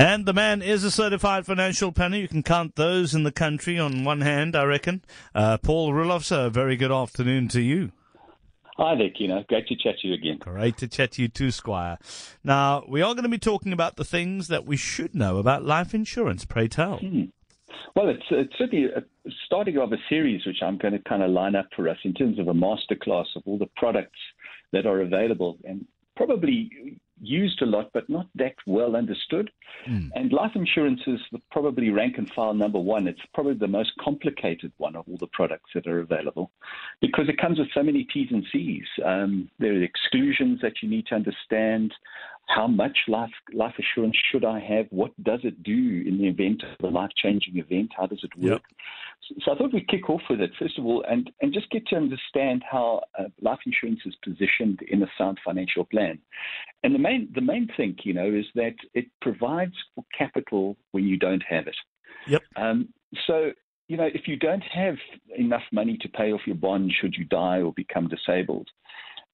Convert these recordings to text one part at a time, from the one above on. And the man is a certified financial planner. You can count those in the country on one hand, I reckon. Paul Roelofse, a very good afternoon to you. Hi there, Keno. Great to chat to you again. Great to chat to you too, Squire. Now, we are going to be talking about the things that we should know about life insurance. Pray tell. Well, it's certainly starting off a series which I'm going to kind of line up for us in terms of a masterclass of all the products that are available and probably used a lot, but not that well understood. And life insurance is probably rank and file number one. It's probably the most complicated one of all the products that are available because it comes with so many T's and C's. There are exclusions that you need to understand. How much life assurance should I have? What does it do in the event of a life-changing event? How does it work? So I thought we'd kick off with it, first of all, and just get to understand how life insurance is positioned in a sound financial plan. And the main thing, you know, is that it provides for capital when you don't have it. So, you know, if you don't have enough money to pay off your bond should you die or become disabled,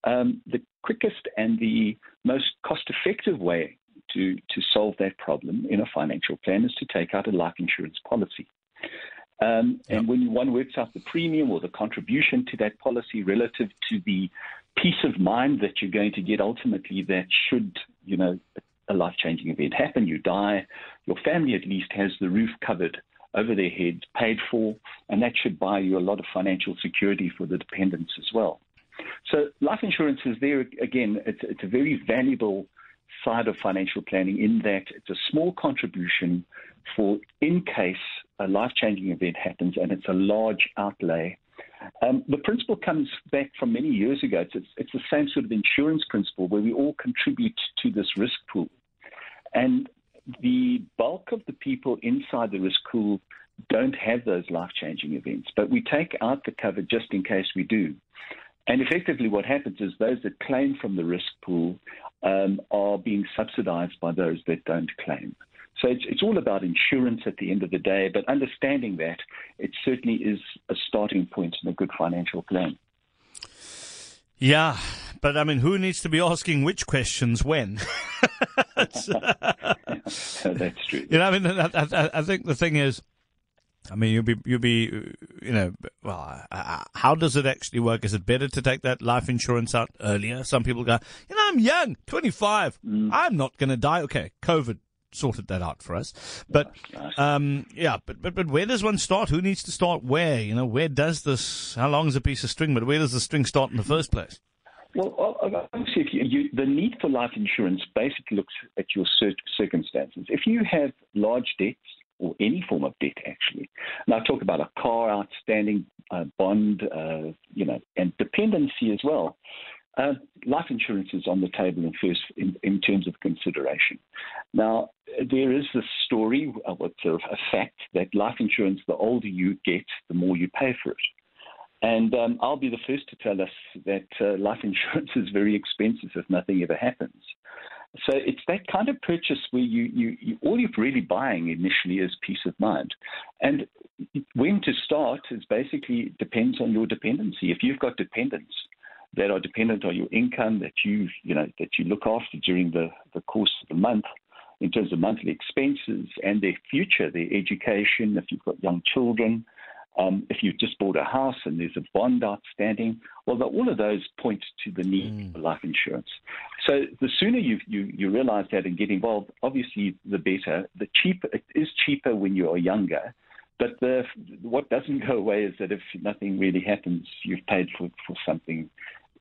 the quickest and the most cost-effective way to solve that problem in a financial plan is to take out a life insurance policy. And when one works out the premium or the contribution to that policy relative to the peace of mind that you're going to get ultimately that should, you know, a life-changing event happen, you die, your family at least has the roof covered over their heads, paid for, and that should buy you a lot of financial security for the dependents as well. So life insurance is there, again, it's a very valuable side of financial planning in that it's a small contribution for in case a life-changing event happens and it's a large outlay. The principle comes back from many years ago. It's the same sort of insurance principle where we all contribute to this risk pool. And the bulk of the people inside the risk pool don't have those life-changing events, but we take out the cover just in case we do. And effectively what happens is those that claim from the risk pool are being subsidized by those that don't claim. So it's all about insurance at the end of the day, but understanding that, it certainly is a starting point in a good financial plan. Yeah, but I mean, who needs to be asking which questions when? So that's true. You know, I mean, I think the thing is, I mean, you'll be, you know, well, how does it actually work? Is it better to take that life insurance out earlier? Some people go, you know, I'm young, 25. I'm not going to die. Okay, COVID sorted that out for us. But, but where does one start? Who needs to start where? You know, where does this, how long is a piece of string, but where does the string start in the first place? Well, obviously, if you the need for life insurance basically looks at your circumstances. If you have large debts, or any form of debt, actually. And I talk about a car, outstanding bond, you know, and dependency as well. Life insurance is on the table in first in terms of consideration. Now, there is this story, a fact, that life insurance, the older you get, the more you pay for it. And I'll be the first to tell us that life insurance is very expensive if nothing ever happens. So it's that kind of purchase where you all you're really buying initially is peace of mind. And when to start is basically depends on your dependency. If you've got dependents that are dependent on your income that you look after during the course of the month in terms of monthly expenses and their future, their education, if you've got young children, if you've just bought a house and there's a bond outstanding, well, all of those point to the need for life insurance. So the sooner you realize that and get involved, obviously the better. The cheaper it is cheaper when you are younger, but what doesn't go away is that if nothing really happens, you've paid for something,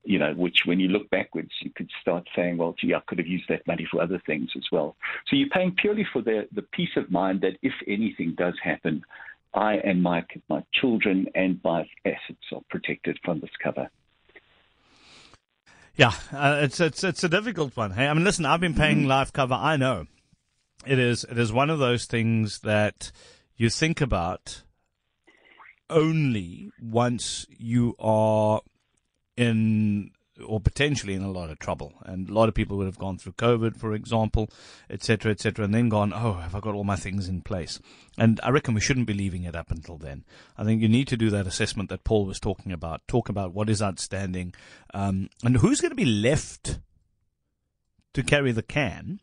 you know, which when you look backwards, you could start saying, well, gee, I could have used that money for other things as well. So you're paying purely for the peace of mind that if anything does happen, I and my children and my assets are protected from this cover. Yeah, it's a difficult one. Hey, I mean, listen, I've been paying life cover. I know it is one of those things that you think about only once you are in or potentially in a lot of trouble. And a lot of people would have gone through COVID, for example, et cetera, and then gone, oh, have I got all my things in place? And I reckon we shouldn't be leaving it up until then. I think you need to do that assessment that Paul was talking about, talk about what is outstanding, and who's going to be left to carry the can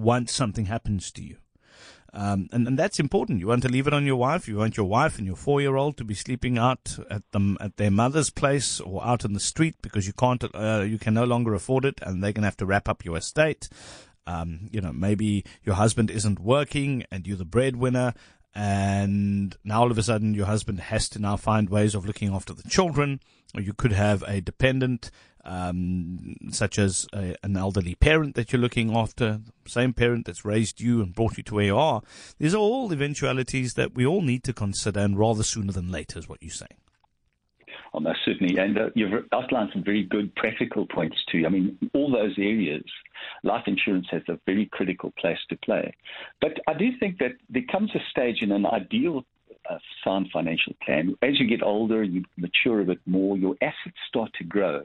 once something happens to you. And that's important. You want to leave it on your wife. You want your wife and your 4-year-old to be sleeping out at their mother's place or out on the street because you can't, you can no longer afford it, and they're going to have to wrap up your estate. You know, maybe your husband isn't working and you're the breadwinner, and now all of a sudden your husband has to now find ways of looking after the children. Or you could have a dependent, such as an elderly parent that you're looking after, the same parent that's raised you and brought you to where you are. These are all eventualities that we all need to consider, and rather sooner than later is what you're saying. Oh, most certainly. And you've outlined some very good practical points too. I mean, all those areas, life insurance has a very critical place to play. But I do think that there comes a stage in an ideal sound financial plan. As you get older, you mature a bit more, your assets start to grow.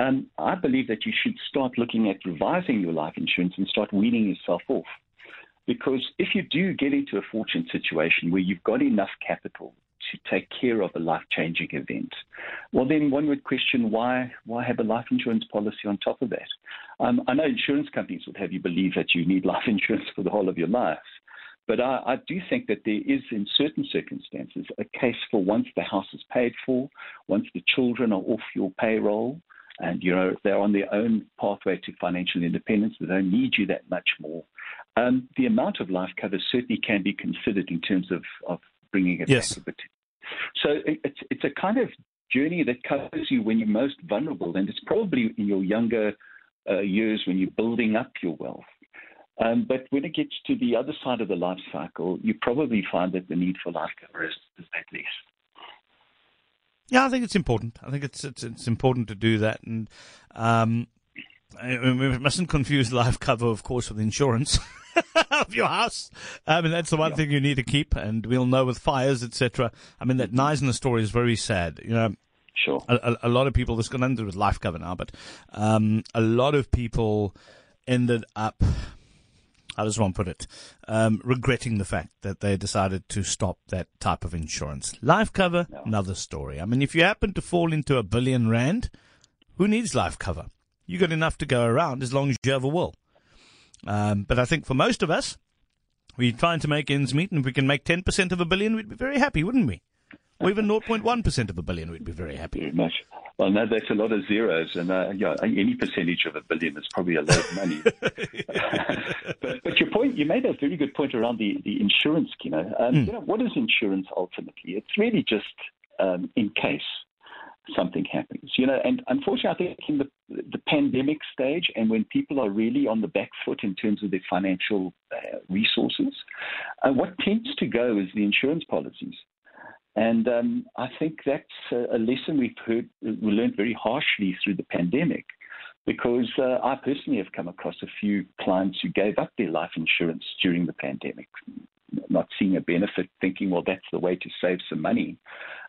I believe that you should start looking at revising your life insurance and start weaning yourself off. Because if you do get into a fortune situation where you've got enough capital to take care of a life-changing event, well, then one would question why have a life insurance policy on top of that? I know insurance companies would have you believe that you need life insurance for the whole of your life, but I do think that there is, in certain circumstances, a case for once the house is paid for, once the children are off your payroll, and you know they're on their own pathway to financial independence, they don't need you that much more. The amount of life cover certainly can be considered in terms of bringing it back a bit. So it's a kind of journey that covers you when you're most vulnerable, and it's probably in your younger years when you're building up your wealth. But when it gets to the other side of the life cycle, you probably find that the need for life cover is at least. Yeah, I think it's important. I think it's important to do that, and we mustn't confuse life cover, of course, with insurance. Of your house. I mean, that's the one thing you need to keep, and we'll know with fires, etc. I mean, that Neisner story is very sad. You know, sure. A lot of people, this has got nothing to do with life cover now, but a lot of people ended up, how does one put it, regretting the fact that they decided to stop that type of insurance. Life cover, another story. I mean, if you happen to fall into $1 billion, who needs life cover? You got enough to go around as long as you have a will. But I think for most of us, we're trying to make ends meet, and if we can make 10% of $1 billion, we'd be very happy, wouldn't we? Or even 0.1% of $1 billion, we'd be very happy. Very much. Well, no, that's a lot of zeros, and any percentage of $1 billion is probably a lot of money. But your point, you made a very good point around the insurance, you know. You know, what is insurance ultimately? It's really just in case something happens, you know, and unfortunately, I think in the pandemic stage, and when people are really on the back foot in terms of their financial resources, what tends to go is the insurance policies, and I think that's a lesson we learned very harshly through the pandemic, because I personally have come across a few clients who gave up their life insurance during the pandemic, not seeing a benefit, thinking, well, that's the way to save some money.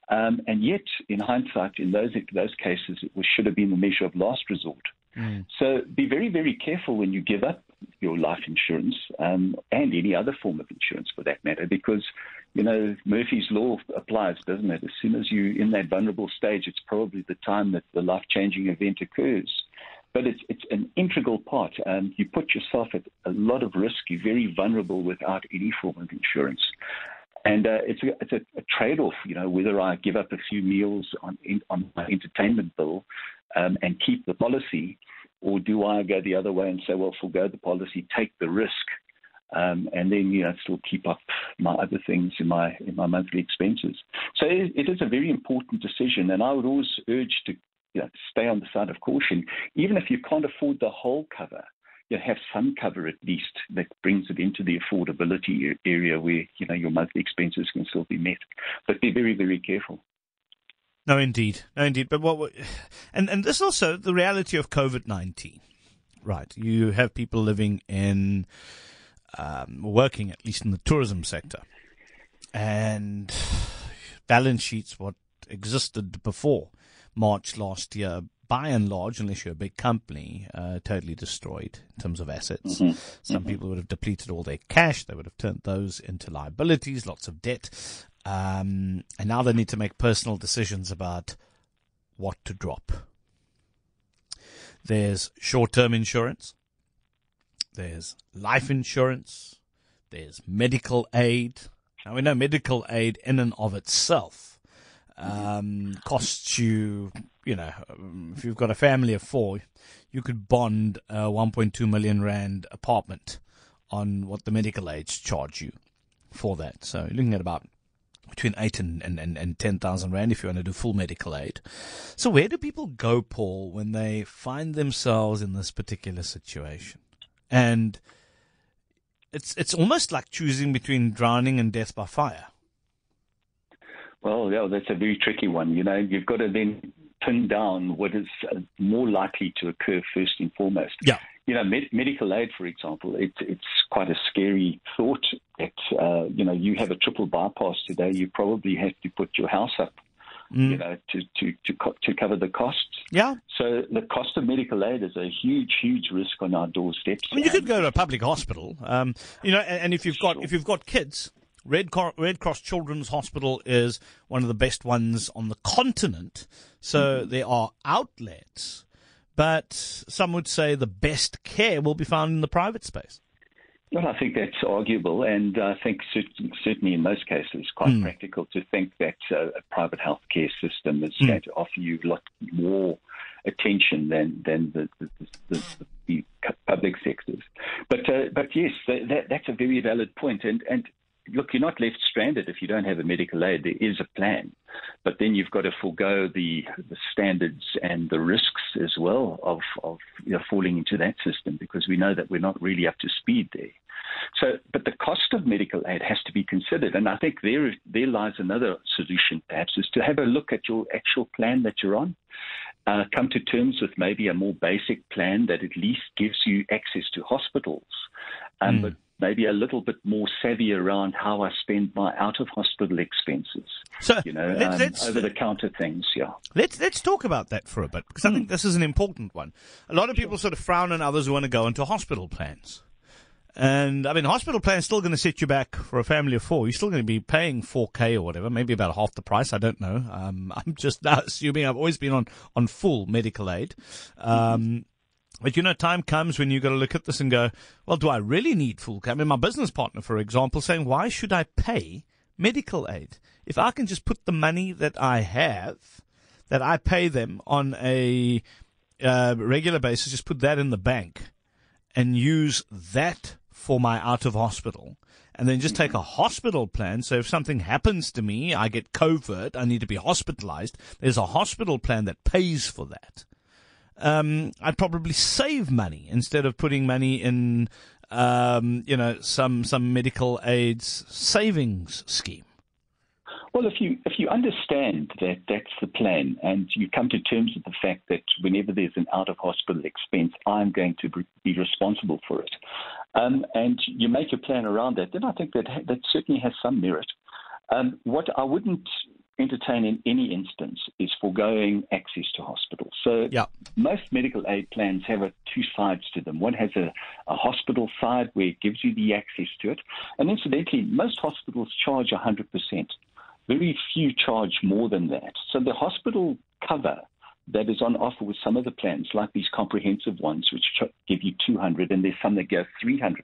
And yet, in hindsight, in those cases, it should have been the measure of last resort. So be very, very careful when you give up your life insurance and any other form of insurance for that matter, because, you know, Murphy's Law applies, doesn't it? As soon as you're in that vulnerable stage, it's probably the time that the life-changing event occurs. But it's an integral part. You put yourself at a lot of risk. You're very vulnerable without any form of insurance. And it's a trade-off, you know, whether I give up a few meals on my entertainment bill and keep the policy, or do I go the other way and say, well, forgo the policy, take the risk, and then, you know, still keep up my other things in my monthly expenses. So it is a very important decision, and I would always urge to, you know, stay on the side of caution. Even if you can't afford the whole cover, you have some cover at least that brings it into the affordability area where, you know, your monthly expenses can still be met. But be very, very careful. No, indeed. No, indeed. But and this also the reality of COVID-19, right? You have people living in, working at least in the tourism sector, and balance sheets what existed before March last year, by and large, unless you're a big company, totally destroyed in terms of assets. Mm-hmm. Some people would have depleted all their cash. They would have turned those into liabilities, lots of debt. And now they need to make personal decisions about what to drop. There's short-term insurance. there's life insurance, there's medical aid. Now, we know medical aid in and of itself costs you, if you've got a family of four, you could bond a 1.2 million rand apartment on what the medical aids charge you for that. So you're looking at about between 8 and 10,000 rand if you want to do full medical aid. So where do people go, Paul, when they find themselves in this particular situation? And it's almost like choosing between drowning and death by fire. Well, yeah, that's a very tricky one. You've got to then pin down what is more likely to occur first and foremost. Yeah. Medical aid, for example, it's quite a scary thought that, you have a triple bypass today. You probably have to put your house up, to cover the costs. Yeah. So the cost of medical aid is a huge, huge risk on our doorsteps. I mean, you could go to a public hospital, and if you've got if you've got kids, Red Cross Children's Hospital is one of the best ones on the continent. So there are outlets. But some would say the best care will be found in the private space. Well, I think that's arguable, and I think certainly in most cases quite practical to think that a private healthcare system is going to offer you a lot more attention than the public sectors. But yes, that's a very valid point, and look, you're not left stranded if you don't have a medical aid. There is a plan, but then you've got to forego the standards and the risks as well of falling into that system, because we know that we're not really up to speed there. So, but the cost of medical aid has to be considered, and I think there lies another solution perhaps, is to have a look at your actual plan that you're on, come to terms with maybe a more basic plan that at least gives you access to hospitals, but maybe a little bit more savvy around how I spend my out-of-hospital expenses, so, over-the-counter things, yeah. Let's talk about that for a bit, because I think this is an important one. A lot of people sort of frown on others who want to go into hospital plans. And, hospital plan's still going to set you back for a family of four. You're still going to be paying 4K or whatever, maybe about half the price. I don't know. I'm just now assuming. I've always been on full medical aid. But, time comes when you've got to look at this and go, well, do I really need full care? My business partner, for example, saying, why should I pay medical aid if I can just put the money that I have, that I pay them on a regular basis, just put that in the bank and use that for my out-of-hospital, and then just take a hospital plan. So if something happens to me, I get COVID, I need to be hospitalized, there's a hospital plan that pays for that. I'd probably save money instead of putting money in, some medical aids savings scheme. Well, if you understand that that's the plan, and you come to terms with the fact that whenever there's an out-of-hospital expense, I'm going to be responsible for it, and you make a plan around that, then I think that certainly has some merit. What I wouldn't entertain in any instance is foregoing access to hospitals. So most medical aid plans have two sides to them. One has a hospital side where it gives you the access to it. And incidentally, most hospitals charge 100%. Very few charge more than that. So the hospital cover that is on offer with some of the plans, like these comprehensive ones, which give you 200, and there's some that go 300%.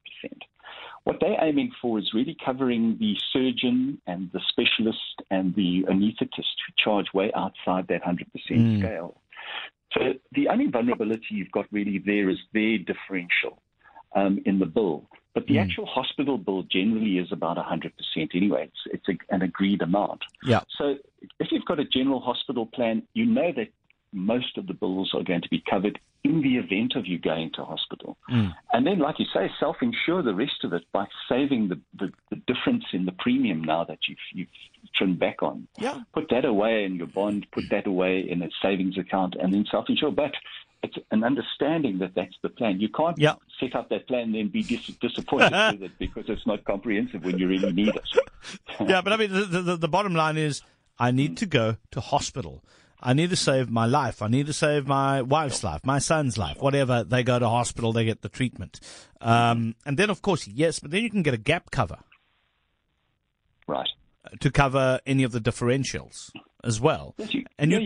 What they're aiming for is really covering the surgeon and the specialist and the anaesthetist, who charge way outside that 100% scale. So the only vulnerability you've got really there is their differential in the bill. But the actual hospital bill generally is about 100% anyway. It's an agreed amount. Yeah. So if you've got a general hospital plan, you know that most of the bills are going to be covered in the event of you going to hospital. And then, like you say, self-insure the rest of it by saving the difference in the premium now that you've trimmed back on. Yeah. Put that away in your bond, put that away in a savings account, and then self-insure. But it's an understanding that that's the plan. You can't set up that plan and then be disappointed with it because it's not comprehensive when you really need it. The bottom line is I need to go to hospital. I need to save my life. I need to save my wife's life, my son's life, whatever. They go to hospital, they get the treatment. And then, of course, yes, but then you can get a gap cover. Right. To cover any of the differentials as well. Yes, you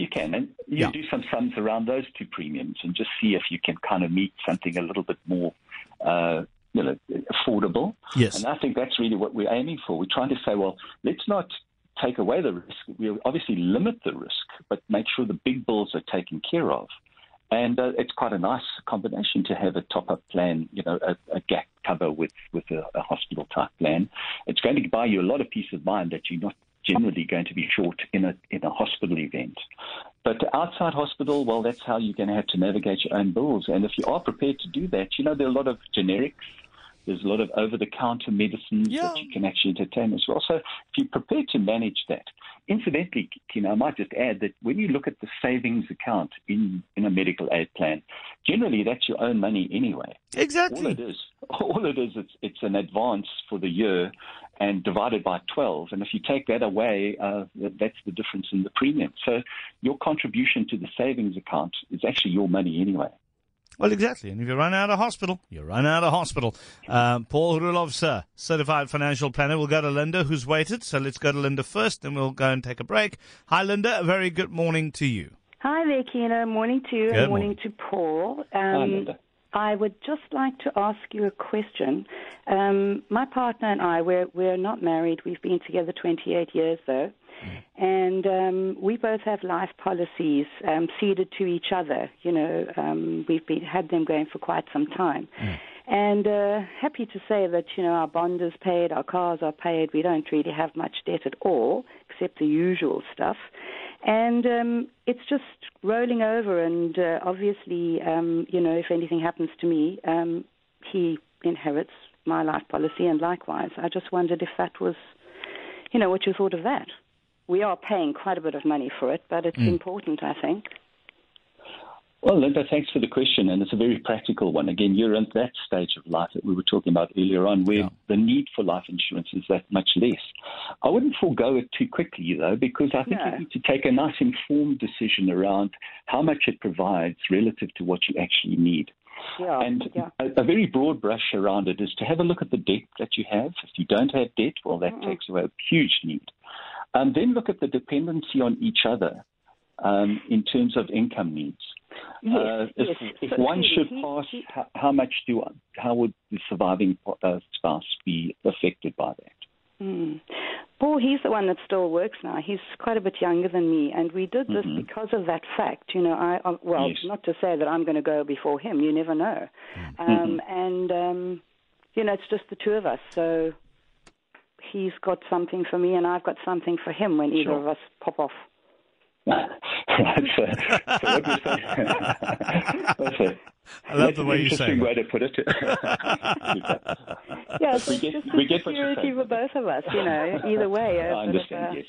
can. And you do some sums around those two premiums and just see if you can kind of meet something a little bit more affordable. Yes. And I think that's really what we're aiming for. We're trying to say, well, let's not take away the risk. We obviously limit the risk, but make sure the big bills are taken care of. And it's quite a nice combination to have a top-up plan, you know, a gap cover with a hospital-type plan. It's going to buy you a lot of peace of mind that you're not generally going to be short in a hospital event. But outside hospital, well, that's how you're going to have to navigate your own bills. And if you are prepared to do that, you know, there are a lot of generics. There's a lot of over-the-counter medicines that you can actually entertain as well. So if you're prepared to manage that, incidentally, Kina, I might just add that when you look at the savings account in a medical aid plan, generally that's your own money anyway. Exactly. All it is, it's an advance for the year and divided by 12. And if you take that away, that's the difference in the premium. So your contribution to the savings account is actually your money anyway. Well, exactly. And if you run out of hospital, you run out of hospital. Paul Roelofse, Certified Financial Planner. We'll go to Linda, who's waited. So let's go to Linda first, then we'll go and take a break. Hi, Linda. A very good morning to you. Hi there, Keno. Morning to you. Good morning to Paul. Hi, Linda. I would just like to ask you a question. My partner and I, we're not married. We've been together 28 years, though. And we both have life policies ceded to each other. You know, we've had them going for quite some time. Mm. And happy to say that, you know, our bond is paid, our cars are paid. We don't really have much debt at all, except the usual stuff. And it's just rolling over. And obviously, you know, if anything happens to me, he inherits my life policy and likewise. I just wondered if that was, you know, what you thought of that. We are paying quite a bit of money for it, but it's important, I think. Well, Linda, thanks for the question, and it's a very practical one. Again, you're at that stage of life that we were talking about earlier on, where the need for life insurance is that much less. I wouldn't forego it too quickly, though, because I think you need to take a nice informed decision around how much it provides relative to what you actually need. Yeah, and a very broad brush around it is to have a look at the debt that you have. If you don't have debt, well, that takes away a huge need. Then look at the dependency on each other in terms of income needs. If one should pass, how would the surviving spouse be affected by that? Mm. Paul, he's the one that still works now. He's quite a bit younger than me, and we did this because of that fact. You know, not to say that I'm going to go before him. You never know. And, you know, it's just the two of us, so he's got something for me and I've got something for him when either of us pop off. Right, so what you're saying. I love the way you say it. That's an interesting way to put it. So it's just the security for both of us, you know, either way. I understand, yes.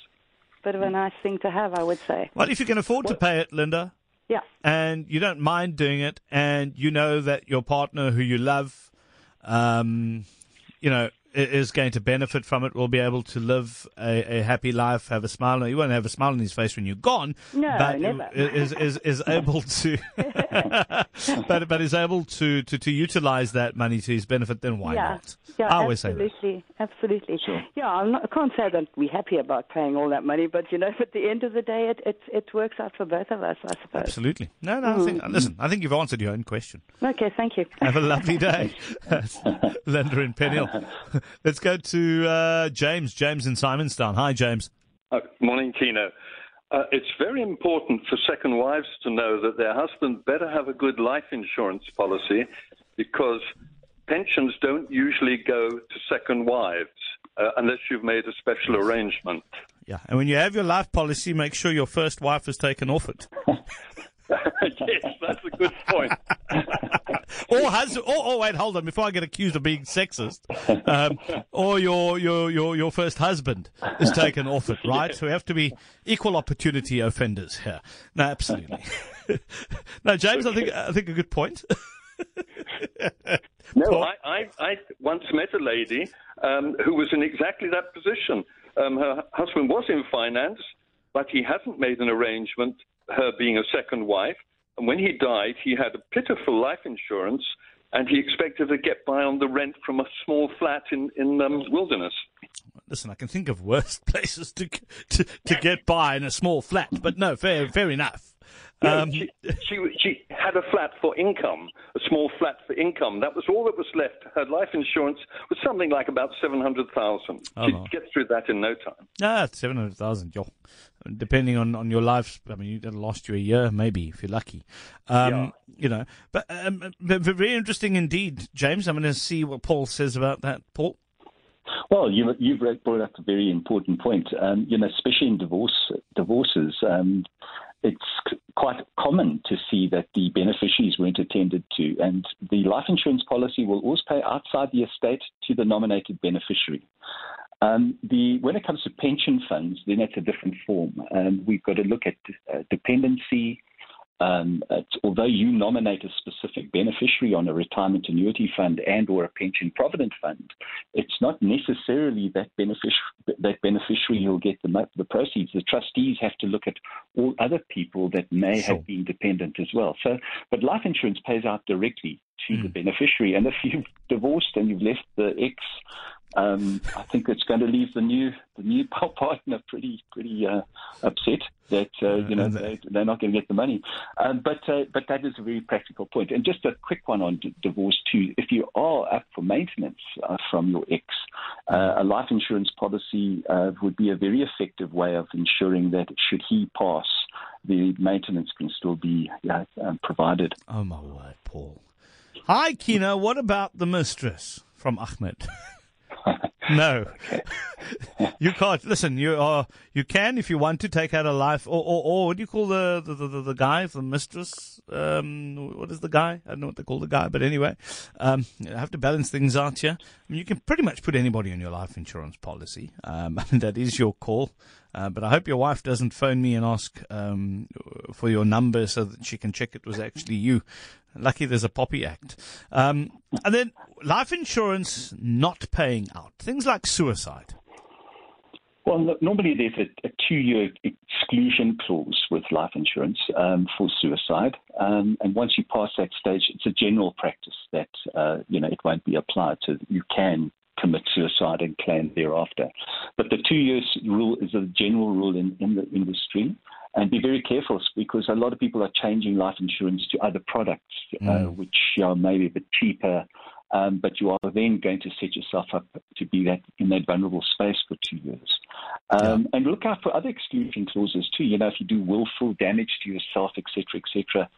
Bit of a nice thing to have, I would say. Well, if you can afford to pay it, Linda, and you don't mind doing it, and you know that your partner who you love, you know, is going to benefit from it, will be able to live a happy life, have a smile. You won't have a smile on his face when you're gone. No, but never. Is able to, but is able to utilize that money to his benefit, then why not? Yeah, I always say that. Absolutely. Sure. Yeah, I can't say that we're happy about paying all that money, but, you know, at the end of the day, it works out for both of us, I suppose. Absolutely. No, I think you've answered your own question. Okay, thank you. Have a lovely day. Linda in Penny Hill. Let's go to James in Simonstown. Hi, James. Morning, Keno. It's very important for second wives to know that their husband better have a good life insurance policy, because pensions don't usually go to second wives unless you've made a special arrangement. Yeah, and when you have your life policy, make sure your first wife is taken off it. Yes, that's a good point. Wait, hold on. Before I get accused of being sexist, or your first husband is taken off it, right? So we have to be equal opportunity offenders here. No, absolutely. No, James, I think a good point. No, I once met a lady who was in exactly that position. Her husband was in finance, but he hadn't made an arrangement, her being a second wife, and when he died, he had a pitiful life insurance, and he expected to get by on the rent from a small flat in Wilderness. Listen, I can think of worse places to get by in a small flat, but no, fair enough. No, she had a flat for income, a small flat for income. That was all that was left. Her life insurance was something like about 700,000. She'd get through that in no time. 700,000, yo. Depending on your life, I mean, it'll last you a year, maybe, if you're lucky. You know, but very interesting indeed, James. I'm going to see what Paul says about that, Paul. Well, you've brought up a very important point. You know, especially in divorces, it's quite common to see that the beneficiaries weren't attended to, and the life insurance policy will always pay outside the estate to the nominated beneficiary. When it comes to pension funds, then it's a different form. We've got to look at dependency. Although you nominate a specific beneficiary on a retirement annuity fund and or a pension provident fund, it's not necessarily that beneficiary who'll get the proceeds. The trustees have to look at all other people that may have been dependent as well. But life insurance pays out directly to the beneficiary. And if you've divorced and you've left the ex, I think it's going to leave the new partner pretty upset that you know they're not going to get the money. But that is a very practical point. And just a quick one on divorce too. If you are up for maintenance from your ex, a life insurance policy would be a very effective way of ensuring that should he pass, the maintenance can still be provided. Oh my word, Paul. Hi, Kino. What about the mistress from Ahmed? No, you can't. Listen, you can if you want to take out a life, or what do you call the guy, the mistress? What is the guy? I don't know what they call the guy, but anyway, I have to balance things out here. I mean, you can pretty much put anybody on your life insurance policy. That is your call. But I hope your wife doesn't phone me and ask for your number so that she can check it was actually you. Lucky there's a Poppy Act. And then life insurance not paying out. Things like suicide. Well, look, normally there's a 2-year exclusion clause with life insurance for suicide. And once you pass that stage, it's a general practice that, you know, it won't be applied to. You can commit suicide and claim thereafter. But the 2-year rule is a general rule in the industry. And be very careful because a lot of people are changing life insurance to other products, which are maybe a bit cheaper. But you are then going to set yourself up to be in that vulnerable space for 2 years. And look out for other exclusion clauses too. You know, if you do willful damage to yourself, etc.,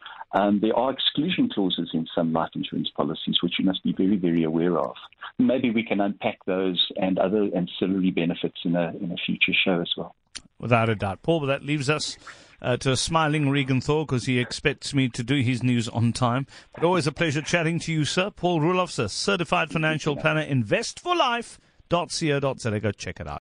there are exclusion clauses in some life insurance policies, which you must be very, very aware of. Maybe we can unpack those and other ancillary benefits in a future show as well. Without a doubt, Paul. But that leaves us to a smiling Regan Thor because he expects me to do his news on time. But always a pleasure chatting to you, sir. Paul Roelofse, certified financial planner, investforlife.co.za. Go check it out.